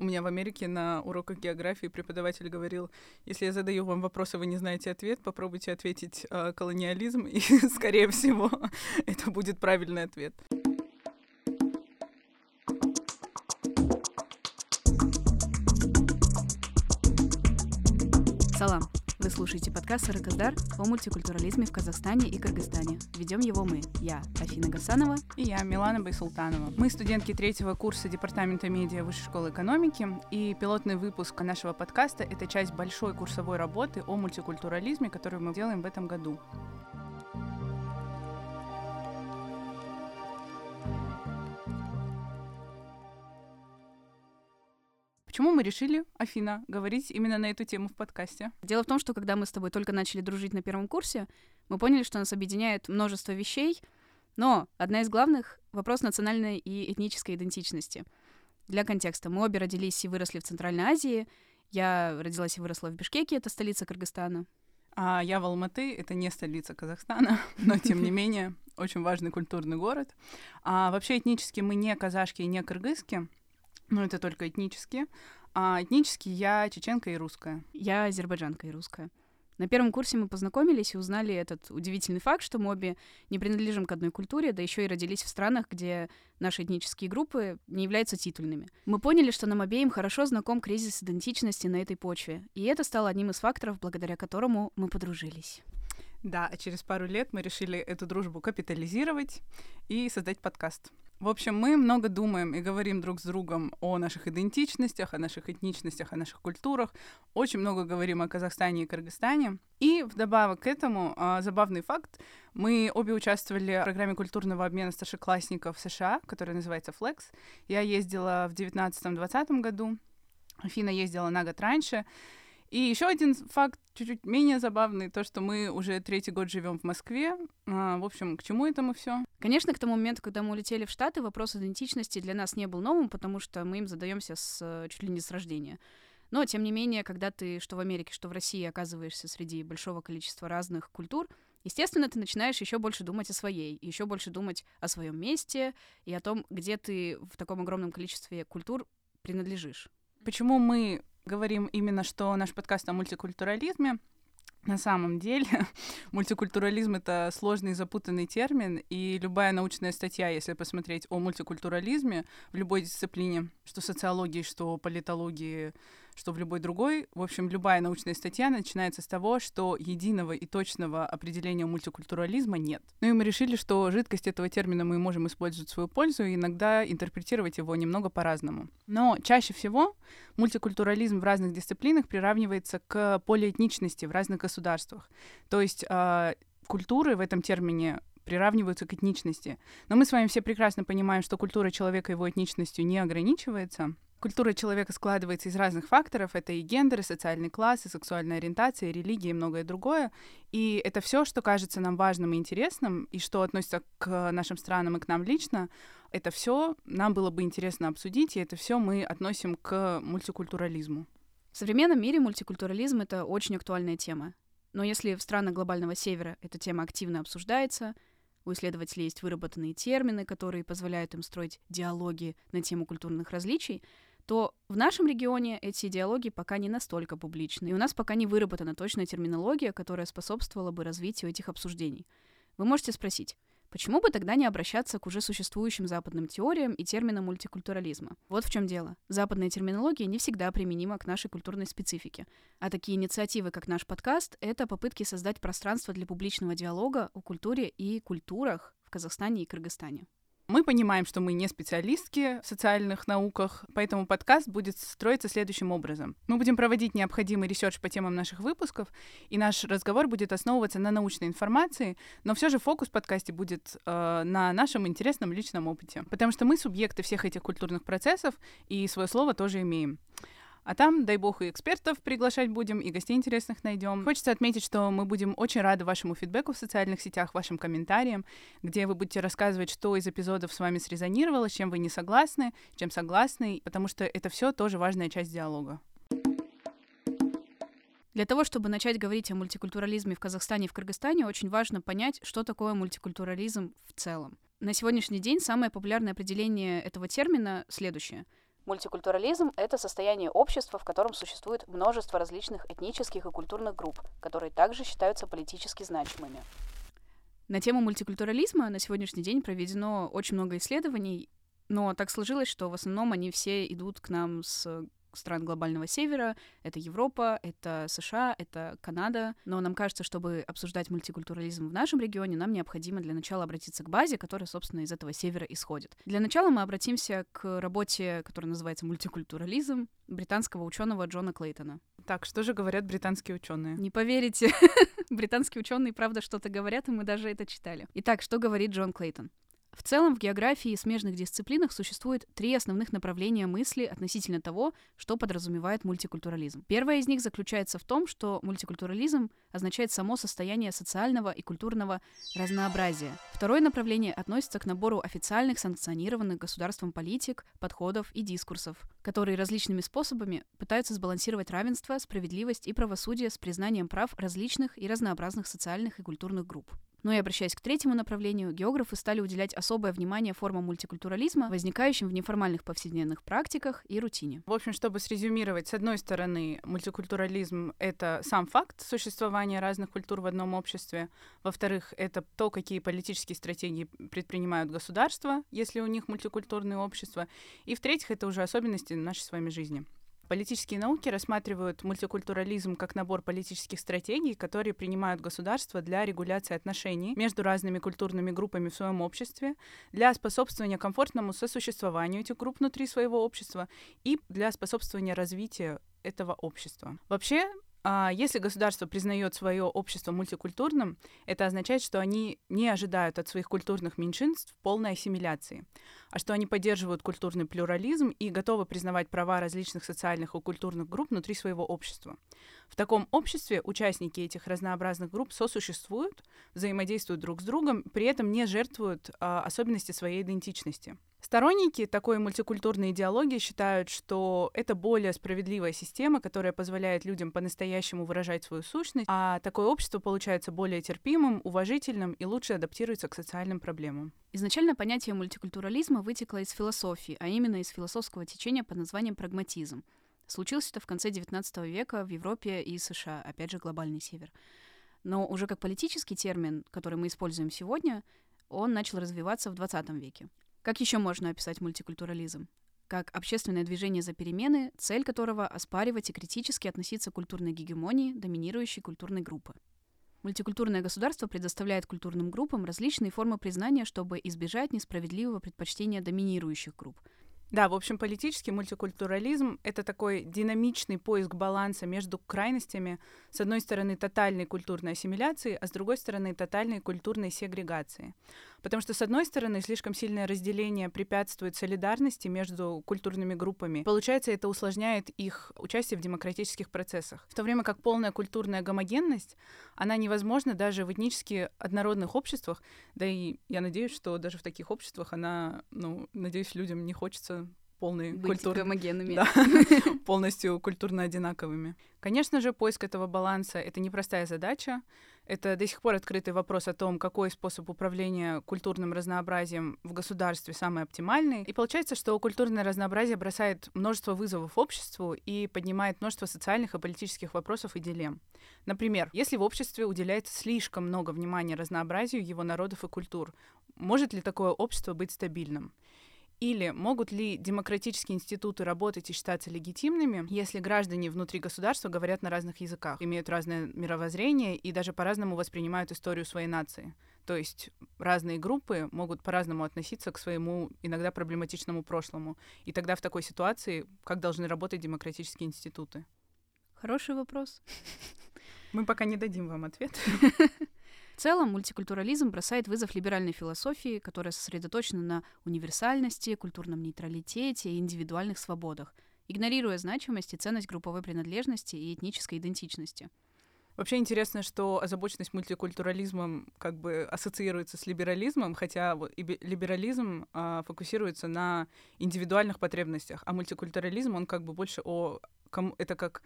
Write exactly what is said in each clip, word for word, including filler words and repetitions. У меня в Америке на уроках географии преподаватель говорил: если я задаю вам вопрос, а вы не знаете ответ, попробуйте ответить э, колониализм, и, скорее всего, это будет правильный ответ. Салам! Вы слушаете подкаст «Сарыкыздар» о мультикультурализме в Казахстане и Кыргызстане. Ведем его мы, я, Афина Гасанова. И я, Милана Байсултанова. Мы студентки третьего курса Департамента медиа Высшей школы экономики, и пилотный выпуск нашего подкаста — это часть большой курсовой работы о мультикультурализме, которую мы делаем в этом году. Почему мы решили, Афина, говорить именно на эту тему в подкасте? Дело в том, что когда мы с тобой только начали дружить на первом курсе, мы поняли, что нас объединяет множество вещей, но одна из главных — вопрос национальной и этнической идентичности. Для контекста, мы обе родились и выросли в Центральной Азии, я родилась и выросла в Бишкеке, это столица Кыргызстана. А я в Алматы, это не столица Казахстана, но тем не менее очень важный культурный город. А вообще этнически мы не казашки и не кыргызки, ну, это только этнически. А этнически я чеченка и русская. Я азербайджанка и русская. На первом курсе мы познакомились и узнали этот удивительный факт, что мы обе не принадлежим к одной культуре, да еще и родились в странах, где наши этнические группы не являются титульными. Мы поняли, что нам обеим хорошо знаком кризис идентичности на этой почве, и это стало одним из факторов, благодаря которому мы подружились. Да, а через пару лет мы решили эту дружбу капитализировать и создать подкаст. В общем, мы много думаем и говорим друг с другом о наших идентичностях, о наших этничностях, о наших культурах. Очень много говорим о Казахстане и Кыргызстане. И вдобавок к этому, забавный факт, мы обе участвовали в программе культурного обмена старшеклассников США, которая называется «Flex». Я ездила в девятнадцатом-двадцатом году, Афина ездила на год раньше. И еще один факт, чуть-чуть менее забавный, то, что мы уже третий год живем в Москве. А, в общем, к чему это мы все? Конечно, к тому моменту, когда мы улетели в Штаты, вопрос идентичности для нас не был новым, потому что мы им задаемся с, чуть ли не с рождения. Но, тем не менее, когда ты что в Америке, что в России оказываешься среди большого количества разных культур, естественно, ты начинаешь еще больше думать о своей, еще больше думать о своем месте и о том, где ты в таком огромном количестве культур принадлежишь. Почему мы говорим именно, что наш подкаст о мультикультурализме? На самом деле, мультикультурализм — это сложный и запутанный термин, и любая научная статья, если посмотреть о мультикультурализме в любой дисциплине, что социологии, что политологии, что в любой другой, в общем, любая научная статья начинается с того, что единого и точного определения мультикультурализма нет. Ну и мы решили, что жидкость этого термина мы можем использовать в свою пользу и иногда интерпретировать его немного по-разному. Но чаще всего мультикультурализм в разных дисциплинах приравнивается к полиэтничности в разных государствах. То есть э, культуры в этом термине приравниваются к этничности. Но мы с вами все прекрасно понимаем, что культура человека его этничностью не ограничивается. Культура человека складывается из разных факторов. Это и гендер, и социальный класс, и сексуальная ориентация, и религия, и многое другое. И это все, что кажется нам важным и интересным, и что относится к нашим странам и к нам лично, это все нам было бы интересно обсудить, и это все мы относим к мультикультурализму. В современном мире мультикультурализм — это очень актуальная тема. Но если в странах глобального севера эта тема активно обсуждается, у исследователей есть выработанные термины, которые позволяют им строить диалоги на тему культурных различий, то в нашем регионе эти диалоги пока не настолько публичны, и у нас пока не выработана точная терминология, которая способствовала бы развитию этих обсуждений. Вы можете спросить, почему бы тогда не обращаться к уже существующим западным теориям и терминам мультикультурализма? Вот в чем дело. Западная терминология не всегда применима к нашей культурной специфике. А такие инициативы, как наш подкаст, это попытки создать пространство для публичного диалога о культуре и культурах в Казахстане и Кыргызстане. Мы понимаем, что мы не специалистки в социальных науках, поэтому подкаст будет строиться следующим образом. Мы будем проводить необходимый ресерч по темам наших выпусков, и наш разговор будет основываться на научной информации, но все же фокус в подкасте будет э, на нашем интересном личном опыте, потому что мы субъекты всех этих культурных процессов, и свое слово тоже имеем. А там, дай бог, и экспертов приглашать будем, и гостей интересных найдем. Хочется отметить, что мы будем очень рады вашему фидбэку в социальных сетях, вашим комментариям, где вы будете рассказывать, что из эпизодов с вами срезонировало, с чем вы не согласны, с чем согласны, потому что это все тоже важная часть диалога. Для того, чтобы начать говорить о мультикультурализме в Казахстане и в Кыргызстане, очень важно понять, что такое мультикультурализм в целом. На сегодняшний день самое популярное определение этого термина следующее. Мультикультурализм – это состояние общества, в котором существует множество различных этнических и культурных групп, которые также считаются политически значимыми. На тему мультикультурализма на сегодняшний день проведено очень много исследований, но так сложилось, что в основном они все идут к нам с стран глобального севера. Это Европа, это США, это Канада. Но нам кажется, чтобы обсуждать мультикультурализм в нашем регионе, нам необходимо для начала обратиться к базе, которая, собственно, из этого севера исходит. Для начала мы обратимся к работе, которая называется «Мультикультурализм», британского ученого Джона Клейтона. Так, что же говорят британские ученые? Не поверите, британские ученые, правда, что-то говорят, и мы даже это читали. Итак, что говорит Джон Клейтон? В целом, в географии и смежных дисциплинах существует три основных направления мысли относительно того, что подразумевает мультикультурализм. Первое из них заключается в том, что мультикультурализм означает само состояние социального и культурного разнообразия. Второе направление относится к набору официальных, санкционированных государством политик, подходов и дискурсов, которые различными способами пытаются сбалансировать равенство, справедливость и правосудие с признанием прав различных и разнообразных социальных и культурных групп. Но и обращаясь к третьему направлению, географы стали уделять особое внимание формам мультикультурализма, возникающим в неформальных повседневных практиках и рутине. В общем, чтобы срезюмировать, с одной стороны, мультикультурализм — это сам факт существования разных культур в одном обществе. Во-вторых, это то, какие политические стратегии предпринимают государства, если у них мультикультурное общество. И в-третьих, это уже особенности нашей с вами жизни. Политические науки рассматривают мультикультурализм как набор политических стратегий, которые принимают государства для регуляции отношений между разными культурными группами в своем обществе, для способствования комфортному сосуществованию этих групп внутри своего общества и для способствования развитию этого общества. Вообще, если государство признает свое общество мультикультурным, это означает, что они не ожидают от своих культурных меньшинств полной ассимиляции, а что они поддерживают культурный плюрализм и готовы признавать права различных социальных и культурных групп внутри своего общества. В таком обществе участники этих разнообразных групп сосуществуют, взаимодействуют друг с другом, при этом не жертвуют особенности своей идентичности. Сторонники такой мультикультурной идеологии считают, что это более справедливая система, которая позволяет людям по-настоящему выражать свою сущность, а такое общество получается более терпимым, уважительным и лучше адаптируется к социальным проблемам. Изначально понятие мультикультурализма вытекло из философии, а именно из философского течения под названием прагматизм. Случилось это в конце девятнадцатого века в Европе и США, опять же глобальный север. Но уже как политический термин, который мы используем сегодня, он начал развиваться в двадцатом веке. Как еще можно описать мультикультурализм? Как общественное движение за перемены, цель которого — оспаривать и критически относиться к культурной гегемонии доминирующей культурной группы. Мультикультурное государство предоставляет культурным группам различные формы признания, чтобы избежать несправедливого предпочтения доминирующих групп. Да, в общем, политический мультикультурализм — это такой динамичный поиск баланса между крайностями, с одной стороны, тотальной культурной ассимиляции, а с другой стороны, тотальной культурной сегрегации. Потому что, с одной стороны, слишком сильное разделение препятствует солидарности между культурными группами. Получается, это усложняет их участие в демократических процессах. В то время как полная культурная гомогенность, она невозможна даже в этнически однородных обществах. Да и я надеюсь, что даже в таких обществах она, ну, надеюсь, людям не хочется полной культурными, да, полностью культурно одинаковыми. Конечно же, поиск этого баланса — это непростая задача. Это до сих пор открытый вопрос о том, какой способ управления культурным разнообразием в государстве самый оптимальный. И получается, что культурное разнообразие бросает множество вызовов обществу и поднимает множество социальных и политических вопросов и дилемм. Например, если в обществе уделяется слишком много внимания разнообразию его народов и культур, может ли такое общество быть стабильным? Или могут ли демократические институты работать и считаться легитимными, если граждане внутри государства говорят на разных языках, имеют разное мировоззрение и даже по-разному воспринимают историю своей нации? То есть разные группы могут по-разному относиться к своему иногда проблематичному прошлому. И тогда в такой ситуации как должны работать демократические институты? Хороший вопрос. Мы пока не дадим вам ответ. В целом, мультикультурализм бросает вызов либеральной философии, которая сосредоточена на универсальности, культурном нейтралитете и индивидуальных свободах, игнорируя значимость и ценность групповой принадлежности и этнической идентичности. Вообще интересно, что озабоченность мультикультурализмом как бы ассоциируется с либерализмом, хотя вот либерализм а, фокусируется на индивидуальных потребностях, а мультикультурализм, он как бы больше о... Ком- это как...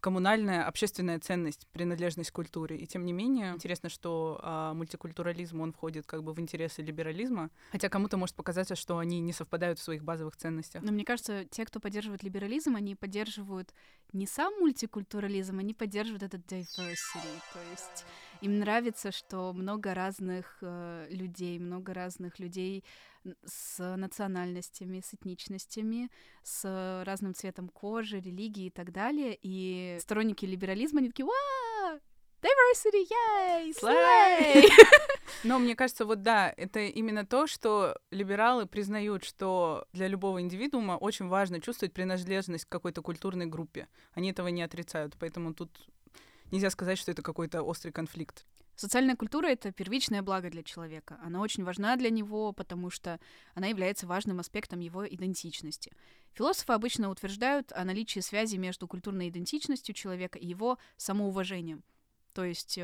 коммунальная, общественная ценность, принадлежность к культуре. И тем не менее, интересно, что а, мультикультурализм, он входит как бы в интересы либерализма, хотя кому-то может показаться, что они не совпадают в своих базовых ценностях. Но мне кажется, те, кто поддерживает либерализм, они поддерживают не сам мультикультурализм, они поддерживают этот diversity, то есть им нравится, что много разных э, людей, много разных людей с национальностями, с этничностями, с разным цветом кожи, религии и так далее. И сторонники либерализма, они такие: «Ва! Diversity! Yay! Slay!» Но мне кажется, вот да, это именно то, что либералы признают, что для любого индивидуума очень важно чувствовать принадлежность к какой-то культурной группе. Они этого не отрицают, поэтому тут нельзя сказать, что это какой-то острый конфликт. Социальная культура — это первичное благо для человека. Она очень важна для него, потому что она является важным аспектом его идентичности. Философы обычно утверждают о наличии связи между культурной идентичностью человека и его самоуважением. То есть,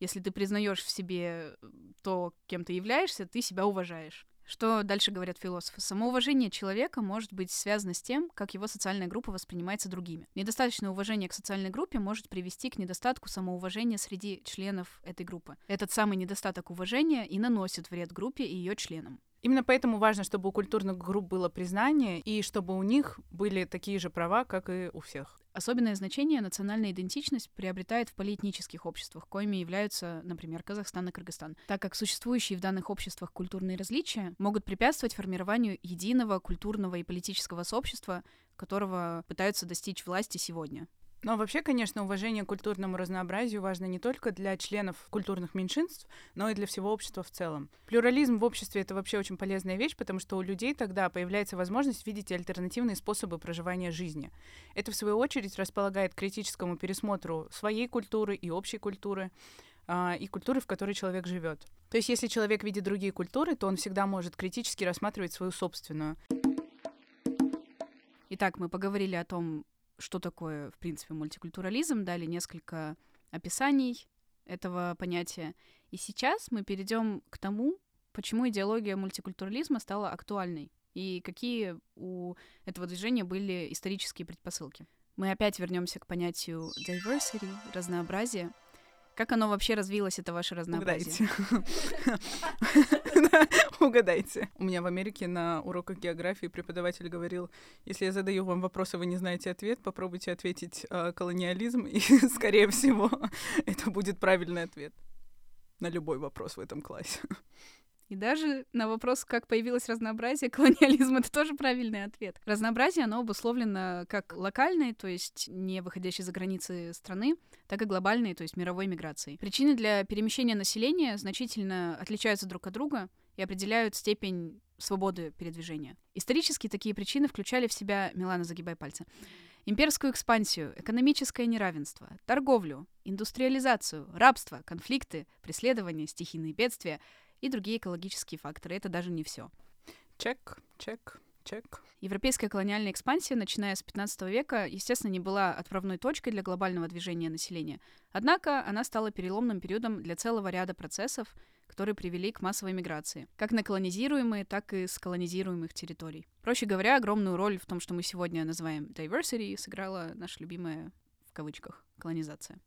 если ты признаешь в себе то, кем ты являешься, ты себя уважаешь. Что дальше говорят философы? Самоуважение человека может быть связано с тем, как его социальная группа воспринимается другими. Недостаточное уважение к социальной группе может привести к недостатку самоуважения среди членов этой группы. Этот самый недостаток уважения и наносит вред группе и ее членам. Именно поэтому важно, чтобы у культурных групп было признание и чтобы у них были такие же права, как и у всех. Особенное значение национальная идентичность приобретает в полиэтнических обществах, коими являются, например, Казахстан и Кыргызстан, так как существующие в данных обществах культурные различия могут препятствовать формированию единого культурного и политического сообщества, которого пытаются достичь власти сегодня. Но вообще, конечно, уважение к культурному разнообразию важно не только для членов культурных меньшинств, но и для всего общества в целом. Плюрализм в обществе — это вообще очень полезная вещь, потому что у людей тогда появляется возможность видеть альтернативные способы проживания жизни. Это, в свою очередь, располагает к критическому пересмотру своей культуры и общей культуры, и культуры, в которой человек живет. То есть, если человек видит другие культуры, то он всегда может критически рассматривать свою собственную. Итак, мы поговорили о том, что такое, в принципе, мультикультурализм, дали несколько описаний этого понятия. И сейчас мы перейдем к тому, почему идеология мультикультурализма стала актуальной и какие у этого движения были исторические предпосылки. Мы опять вернемся к понятию diversity, разнообразие. Как оно вообще развилось, это ваше разнообразие? Угадайте. Угадайте. У меня в Америке на уроках географии преподаватель говорил: если я задаю вам вопрос, а вы не знаете ответ, попробуйте ответить э, колониализм, и, скорее всего, это будет правильный ответ на любой вопрос в этом классе. И даже на вопрос, как появилось разнообразие, колониализм — это тоже правильный ответ. Разнообразие, оно обусловлено как локальной, то есть не выходящей за границы страны, так и глобальной, то есть мировой миграцией. Причины для перемещения населения значительно отличаются друг от друга и определяют степень свободы передвижения. Исторически такие причины включали в себя, Милана, загибай пальцы, имперскую экспансию, экономическое неравенство, торговлю, индустриализацию, рабство, конфликты, преследования, стихийные бедствия — и другие экологические факторы. Это даже не все. Чек, чек, чек. Европейская колониальная экспансия, начиная с пятнадцатого века, естественно, не была отправной точкой для глобального движения населения. Однако она стала переломным периодом для целого ряда процессов, которые привели к массовой миграции, как на колонизируемые, так и с колонизируемых территорий. Проще говоря, огромную роль в том, что мы сегодня называем diversity, сыграла наша любимая, в кавычках, колонизация.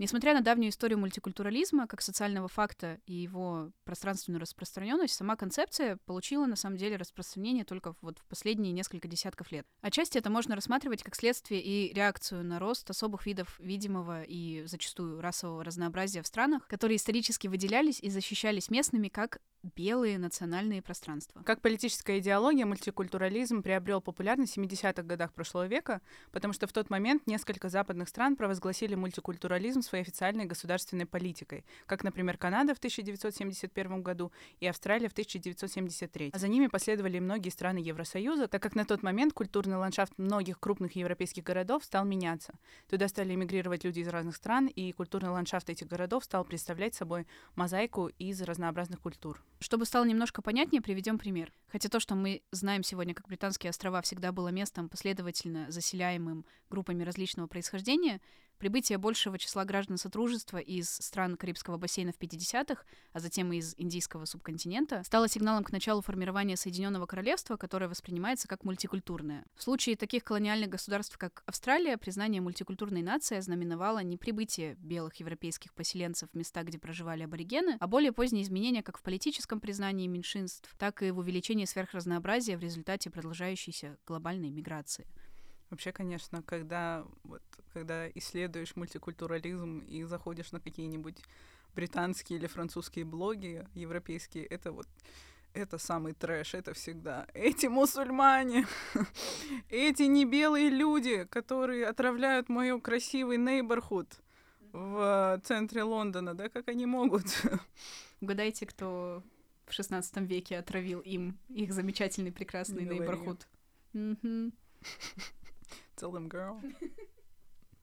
Несмотря на давнюю историю мультикультурализма как социального факта и его пространственную распространенность, сама концепция получила на самом деле распространение только вот в последние несколько десятков лет. Отчасти это можно рассматривать как следствие и реакцию на рост особых видов видимого и зачастую расового разнообразия в странах, которые исторически выделялись и защищались местными как белые национальные пространства. Как политическая идеология, мультикультурализм приобрел популярность в семидесятых годах прошлого века, потому что в тот момент несколько западных стран провозгласили мультикультурализм своей официальной государственной политикой, как, например, Канада в тысяча девятьсот семьдесят первом году и Австралия в тысяча девятьсот семьдесят третьем. А за ними последовали многие страны Евросоюза, так как на тот момент культурный ландшафт многих крупных европейских городов стал меняться. Туда стали эмигрировать люди из разных стран, и культурный ландшафт этих городов стал представлять собой мозаику из разнообразных культур. Чтобы стало немножко понятнее, приведем пример. Хотя то, что мы знаем сегодня, как Британские острова, всегда было местом, последовательно заселяемым группами различного происхождения, Прибытие большего числа граждан Содружества из стран Карибского бассейна в пятидесятых, а затем и из индийского субконтинента, стало сигналом к началу формирования Соединенного Королевства, которое воспринимается как мультикультурное. В случае таких колониальных государств, как Австралия, признание мультикультурной нации ознаменовало не прибытие белых европейских поселенцев в места, где проживали аборигены, а более поздние изменения как в политическом признании меньшинств, так и в увеличении сверхразнообразия в результате продолжающейся глобальной миграции. Вообще, конечно, когда, вот, когда исследуешь мультикультурализм и заходишь на какие-нибудь британские или французские блоги европейские, это вот это самый трэш, это всегда эти мусульмане, эти небелые люди, которые отравляют мой красивый neighborhood в центре Лондона, да, как они могут? Угадайте, кто в шестнадцатом веке отравил им их замечательный, прекрасный neighborhood. Mm-hmm. Tell them, girl.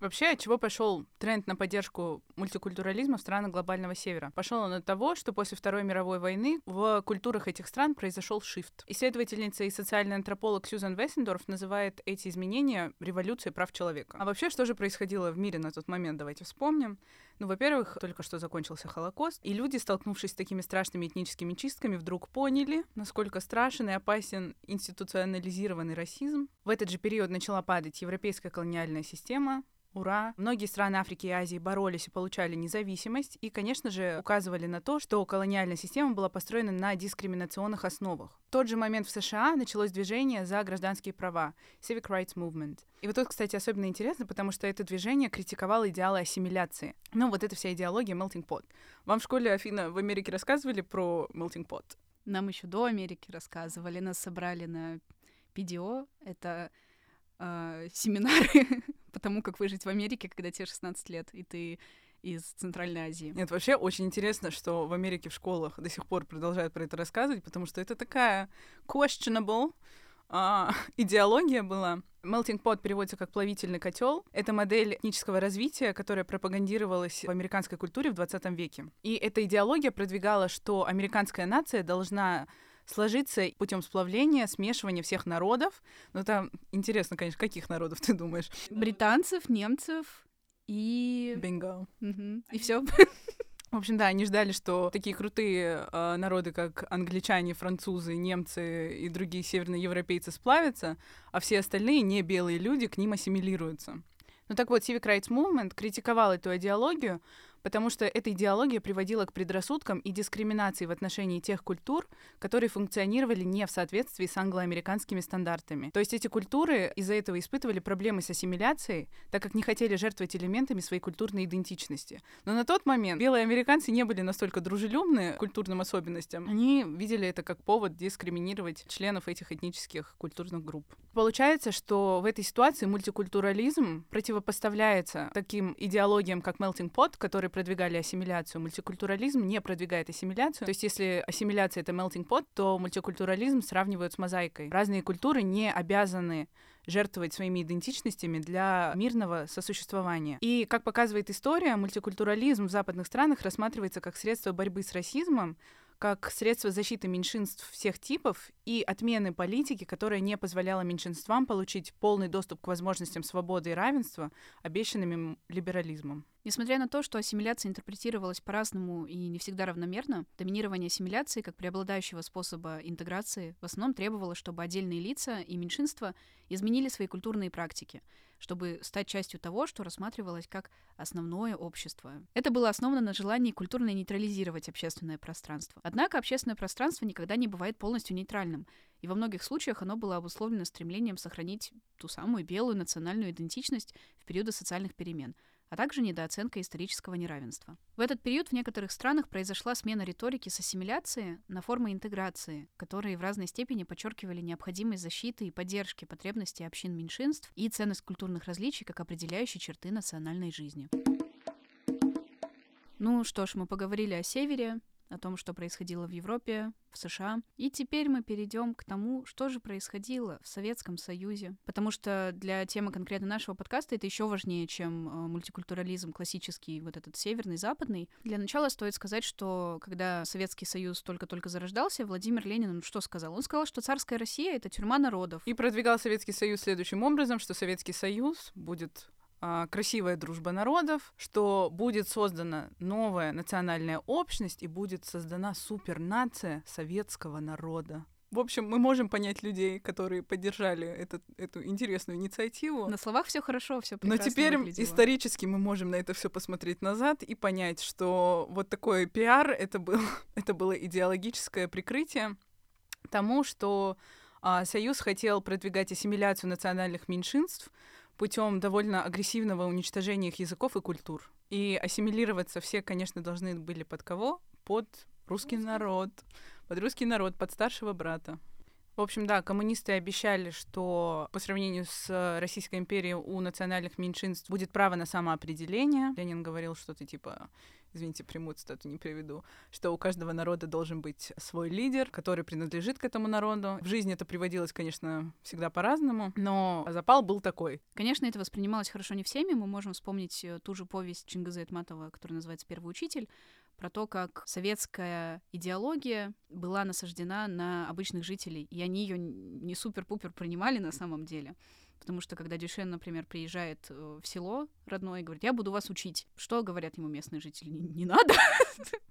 Вообще, от чего пошел тренд на поддержку мультикультурализма в странах глобального севера? Пошел он от того, что после Второй мировой войны в культурах этих стран произошел шифт. Исследовательница и социальный антрополог Сьюзан Вессендорф называет эти изменения революцией прав человека. А вообще, что же происходило в мире на тот момент? Давайте вспомним. Ну, во-первых, только что закончился Холокост, и люди, столкнувшись с такими страшными этническими чистками, вдруг поняли, насколько страшен и опасен институционализированный расизм. В этот же период начала падать европейская колониальная система. Ура! Многие страны Африки и Азии боролись и получали независимость, и, конечно же, указывали на то, что колониальная система была построена на дискриминационных основах. В тот же момент в США началось движение за гражданские права, Civic Rights Movement. И вот тут, кстати, особенно интересно, потому что это движение критиковало идеалы ассимиляции. Ну, вот эта вся идеология melting pot. Вам в школе, Афина, в Америке рассказывали про melting pot? Нам еще до Америки рассказывали. Нас собрали на пи ди о. Это э, семинары по тому, как выжить в Америке, когда тебе шестнадцать лет, и ты из Центральной Азии. Нет, вообще очень интересно, что в Америке в школах до сих пор продолжают про это рассказывать, потому что это такая questionable uh, идеология была. Melting pot переводится как плавильный котел. Это модель этнического развития, которая пропагандировалась в американской культуре в двадцатом веке. И эта идеология продвигала, что американская нация должна сложиться путем сплавления, смешивания всех народов. Ну, там интересно, конечно, каких народов ты думаешь? Британцев, немцев и... Бинго. Угу. И все. В общем, да, они ждали, что такие крутые э, народы, как англичане, французы, немцы и другие северные европейцы сплавятся, а все остальные не белые люди к ним ассимилируются. Ну так вот, Civic Rights Movement критиковал эту идеологию, потому что эта идеология приводила к предрассудкам и дискриминации в отношении тех культур, которые функционировали не в соответствии с англоамериканскими стандартами. То есть эти культуры из-за этого испытывали проблемы с ассимиляцией, так как не хотели жертвовать элементами своей культурной идентичности. Но на тот момент белые американцы не были настолько дружелюбны к культурным особенностям. Они видели это как повод дискриминировать членов этих этнических культурных групп. Получается, что в этой ситуации мультикультурализм противопоставляется таким идеологиям, как melting pot, которые продвигали ассимиляцию. Мультикультурализм не продвигает ассимиляцию. То есть если ассимиляция — это melting pot, то мультикультурализм сравнивают с мозаикой. Разные культуры не обязаны жертвовать своими идентичностями для мирного сосуществования. И, как показывает история, мультикультурализм в западных странах рассматривается как средство борьбы с расизмом, как средство защиты меньшинств всех типов и отмены политики, которая не позволяла меньшинствам получить полный доступ к возможностям свободы и равенства, обещанным либерализмом. Несмотря на то, что ассимиляция интерпретировалась по-разному и не всегда равномерно, доминирование ассимиляции как преобладающего способа интеграции в основном требовало, чтобы отдельные лица и меньшинства изменили свои культурные практики, чтобы стать частью того, что рассматривалось как основное общество. Это было основано на желании культурно нейтрализировать общественное пространство. Однако общественное пространство никогда не бывает полностью нейтральным, и во многих случаях оно было обусловлено стремлением сохранить ту самую белую национальную идентичность в периоды социальных перемен, а также недооценка исторического неравенства. В этот период в некоторых странах произошла смена риторики с ассимиляции на формы интеграции, которые в разной степени подчеркивали необходимость защиты и поддержки потребностей общин меньшинств и ценность культурных различий как определяющей черты национальной жизни. Ну что ж, мы поговорили о Севере, о том, что происходило в Европе, в США. И теперь мы перейдем к тому, что же происходило в Советском Союзе. Потому что для темы конкретно нашего подкаста это еще важнее, чем мультикультурализм классический, вот этот северный, западный. Для начала стоит сказать, что когда Советский Союз только-только зарождался, Владимир Ленин что сказал? Он сказал, что царская Россия — это тюрьма народов. И продвигал Советский Союз следующим образом, что Советский Союз будет красивая дружба народов, что будет создана новая национальная общность и будет создана супернация советского народа. В общем, мы можем понять людей, которые поддержали этот, эту интересную инициативу. На словах все хорошо, все прекрасно. Но теперь выглядело. Исторически мы можем на это все посмотреть назад и понять, что вот такой пиар это был, это было идеологическое прикрытие тому, что а, Союз хотел продвигать ассимиляцию национальных меньшинств путем довольно агрессивного уничтожения их языков и культур. И ассимилироваться все, конечно, должны были под кого? Под русский народ. Под русский народ, под старшего брата. В общем, да, коммунисты обещали, что по сравнению с Российской империей у национальных меньшинств будет право на самоопределение. Ленин говорил что-то типа, извините, прямую цитату не приведу, что у каждого народа должен быть свой лидер, который принадлежит к этому народу. В жизни это приводилось, конечно, всегда по-разному, но запал был такой. Конечно, это воспринималось хорошо не всеми. Мы можем вспомнить ту же повесть Чингиза Айтматова, которая называется «Первый учитель», про то, как советская идеология была насаждена на обычных жителей, и они ее не супер-пупер принимали на самом деле. Потому что, когда Дюшен, например, приезжает в село родное и говорит, я буду вас учить, что говорят ему местные жители? Не надо,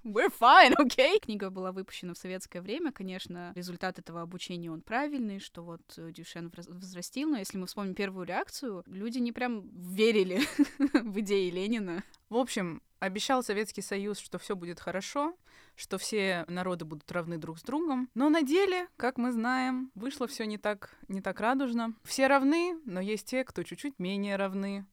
we're fine, okay? Книга была выпущена в советское время, конечно, результат этого обучения, он правильный, что вот Дюшен взрастил, но если мы вспомним первую реакцию, люди не прям верили в идеи Ленина. В общем, обещал Советский Союз, что все будет хорошо, что все народы будут равны друг с другом. Но на деле, как мы знаем, вышло все не так, не так радужно. Все равны, но есть те, кто чуть-чуть менее равны.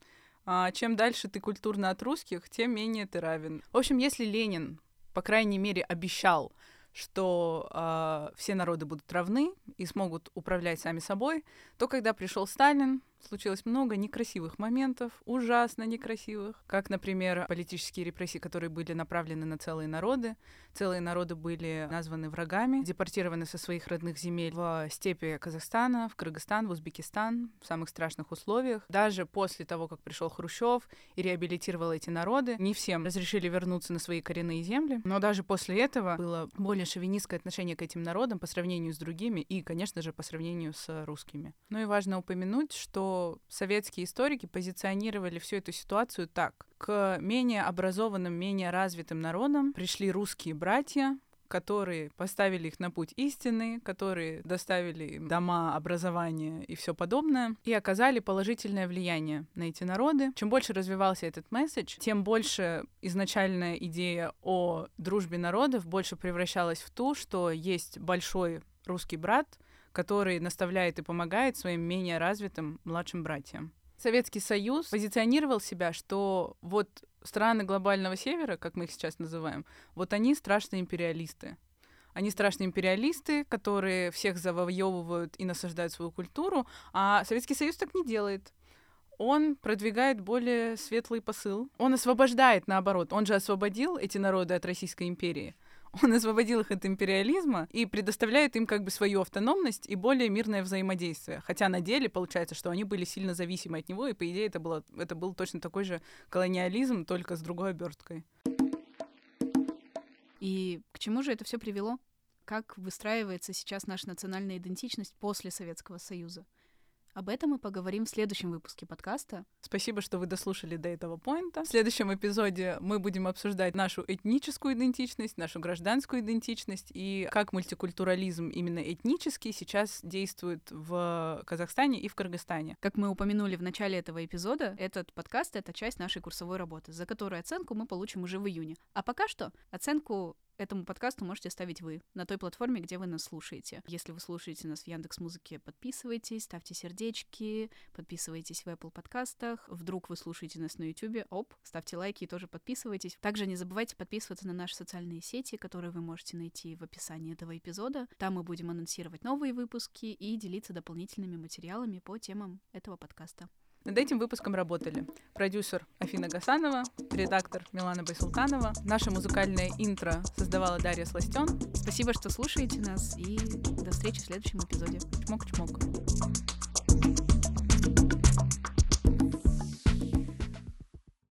А чем дальше ты культурно от русских, тем менее ты равен. В общем, если Ленин, по крайней мере, обещал, что э, все народы будут равны и смогут управлять сами собой, то когда пришел Сталин, случилось много некрасивых моментов, ужасно некрасивых, как, например, политические репрессии, которые были направлены на целые народы. Целые народы были названы врагами, депортированы со своих родных земель в степи Казахстана, в Кыргызстан, в Узбекистан, в самых страшных условиях. Даже после того, как пришел Хрущев и реабилитировал эти народы, не всем разрешили вернуться на свои коренные земли, но даже после этого было более шовинистское отношение к этим народам по сравнению с другими и, конечно же, по сравнению с русскими. Ну и важно упомянуть, что советские историки позиционировали всю эту ситуацию так. К менее образованным, менее развитым народам пришли русские братья, которые поставили их на путь истины, которые доставили им дома, образование и все подобное, и оказали положительное влияние на эти народы. Чем больше развивался этот месседж, тем больше изначальная идея о дружбе народов больше превращалась в то, что есть большой русский брат, который наставляет и помогает своим менее развитым младшим братьям. Советский Союз позиционировал себя, что вот страны глобального севера, как мы их сейчас называем, вот они страшные империалисты. Они страшные империалисты, которые всех завоевывают и насаждают свою культуру, а Советский Союз так не делает. Он продвигает более светлый посыл. Он освобождает, наоборот. Он же освободил эти народы от Российской империи. Он освободил их от империализма и предоставляет им как бы свою автономность и более мирное взаимодействие. Хотя на деле получается, что они были сильно зависимы от него, и, по идее, это, было, это был точно такой же колониализм, только с другой оберткой. И к чему же это все привело? Как выстраивается сейчас наша национальная идентичность после Советского Союза? Об этом мы поговорим в следующем выпуске подкаста. Спасибо, что вы дослушали до этого поинта. В следующем эпизоде мы будем обсуждать нашу этническую идентичность, нашу гражданскую идентичность и как мультикультурализм именно этнический сейчас действует в Казахстане и в Кыргызстане. Как мы упомянули в начале этого эпизода, этот подкаст — это часть нашей курсовой работы, за которую оценку мы получим уже в июне. А пока что оценку этому подкасту можете ставить вы на той платформе, где вы нас слушаете. Если вы слушаете нас в Яндекс.Музыке, подписывайтесь, ставьте сердечки, подписывайтесь в Apple подкастах. Вдруг вы слушаете нас на YouTube, оп, ставьте лайки и тоже подписывайтесь. Также не забывайте подписываться на наши социальные сети, которые вы можете найти в описании этого эпизода. Там мы будем анонсировать новые выпуски и делиться дополнительными материалами по темам этого подкаста. Над этим выпуском работали продюсер Афина Гасанова, редактор Милана Байсултанова. Наше музыкальное интро создавала Дарья Сластён. Спасибо, что слушаете нас, и до встречи в следующем эпизоде. Чмок-чмок.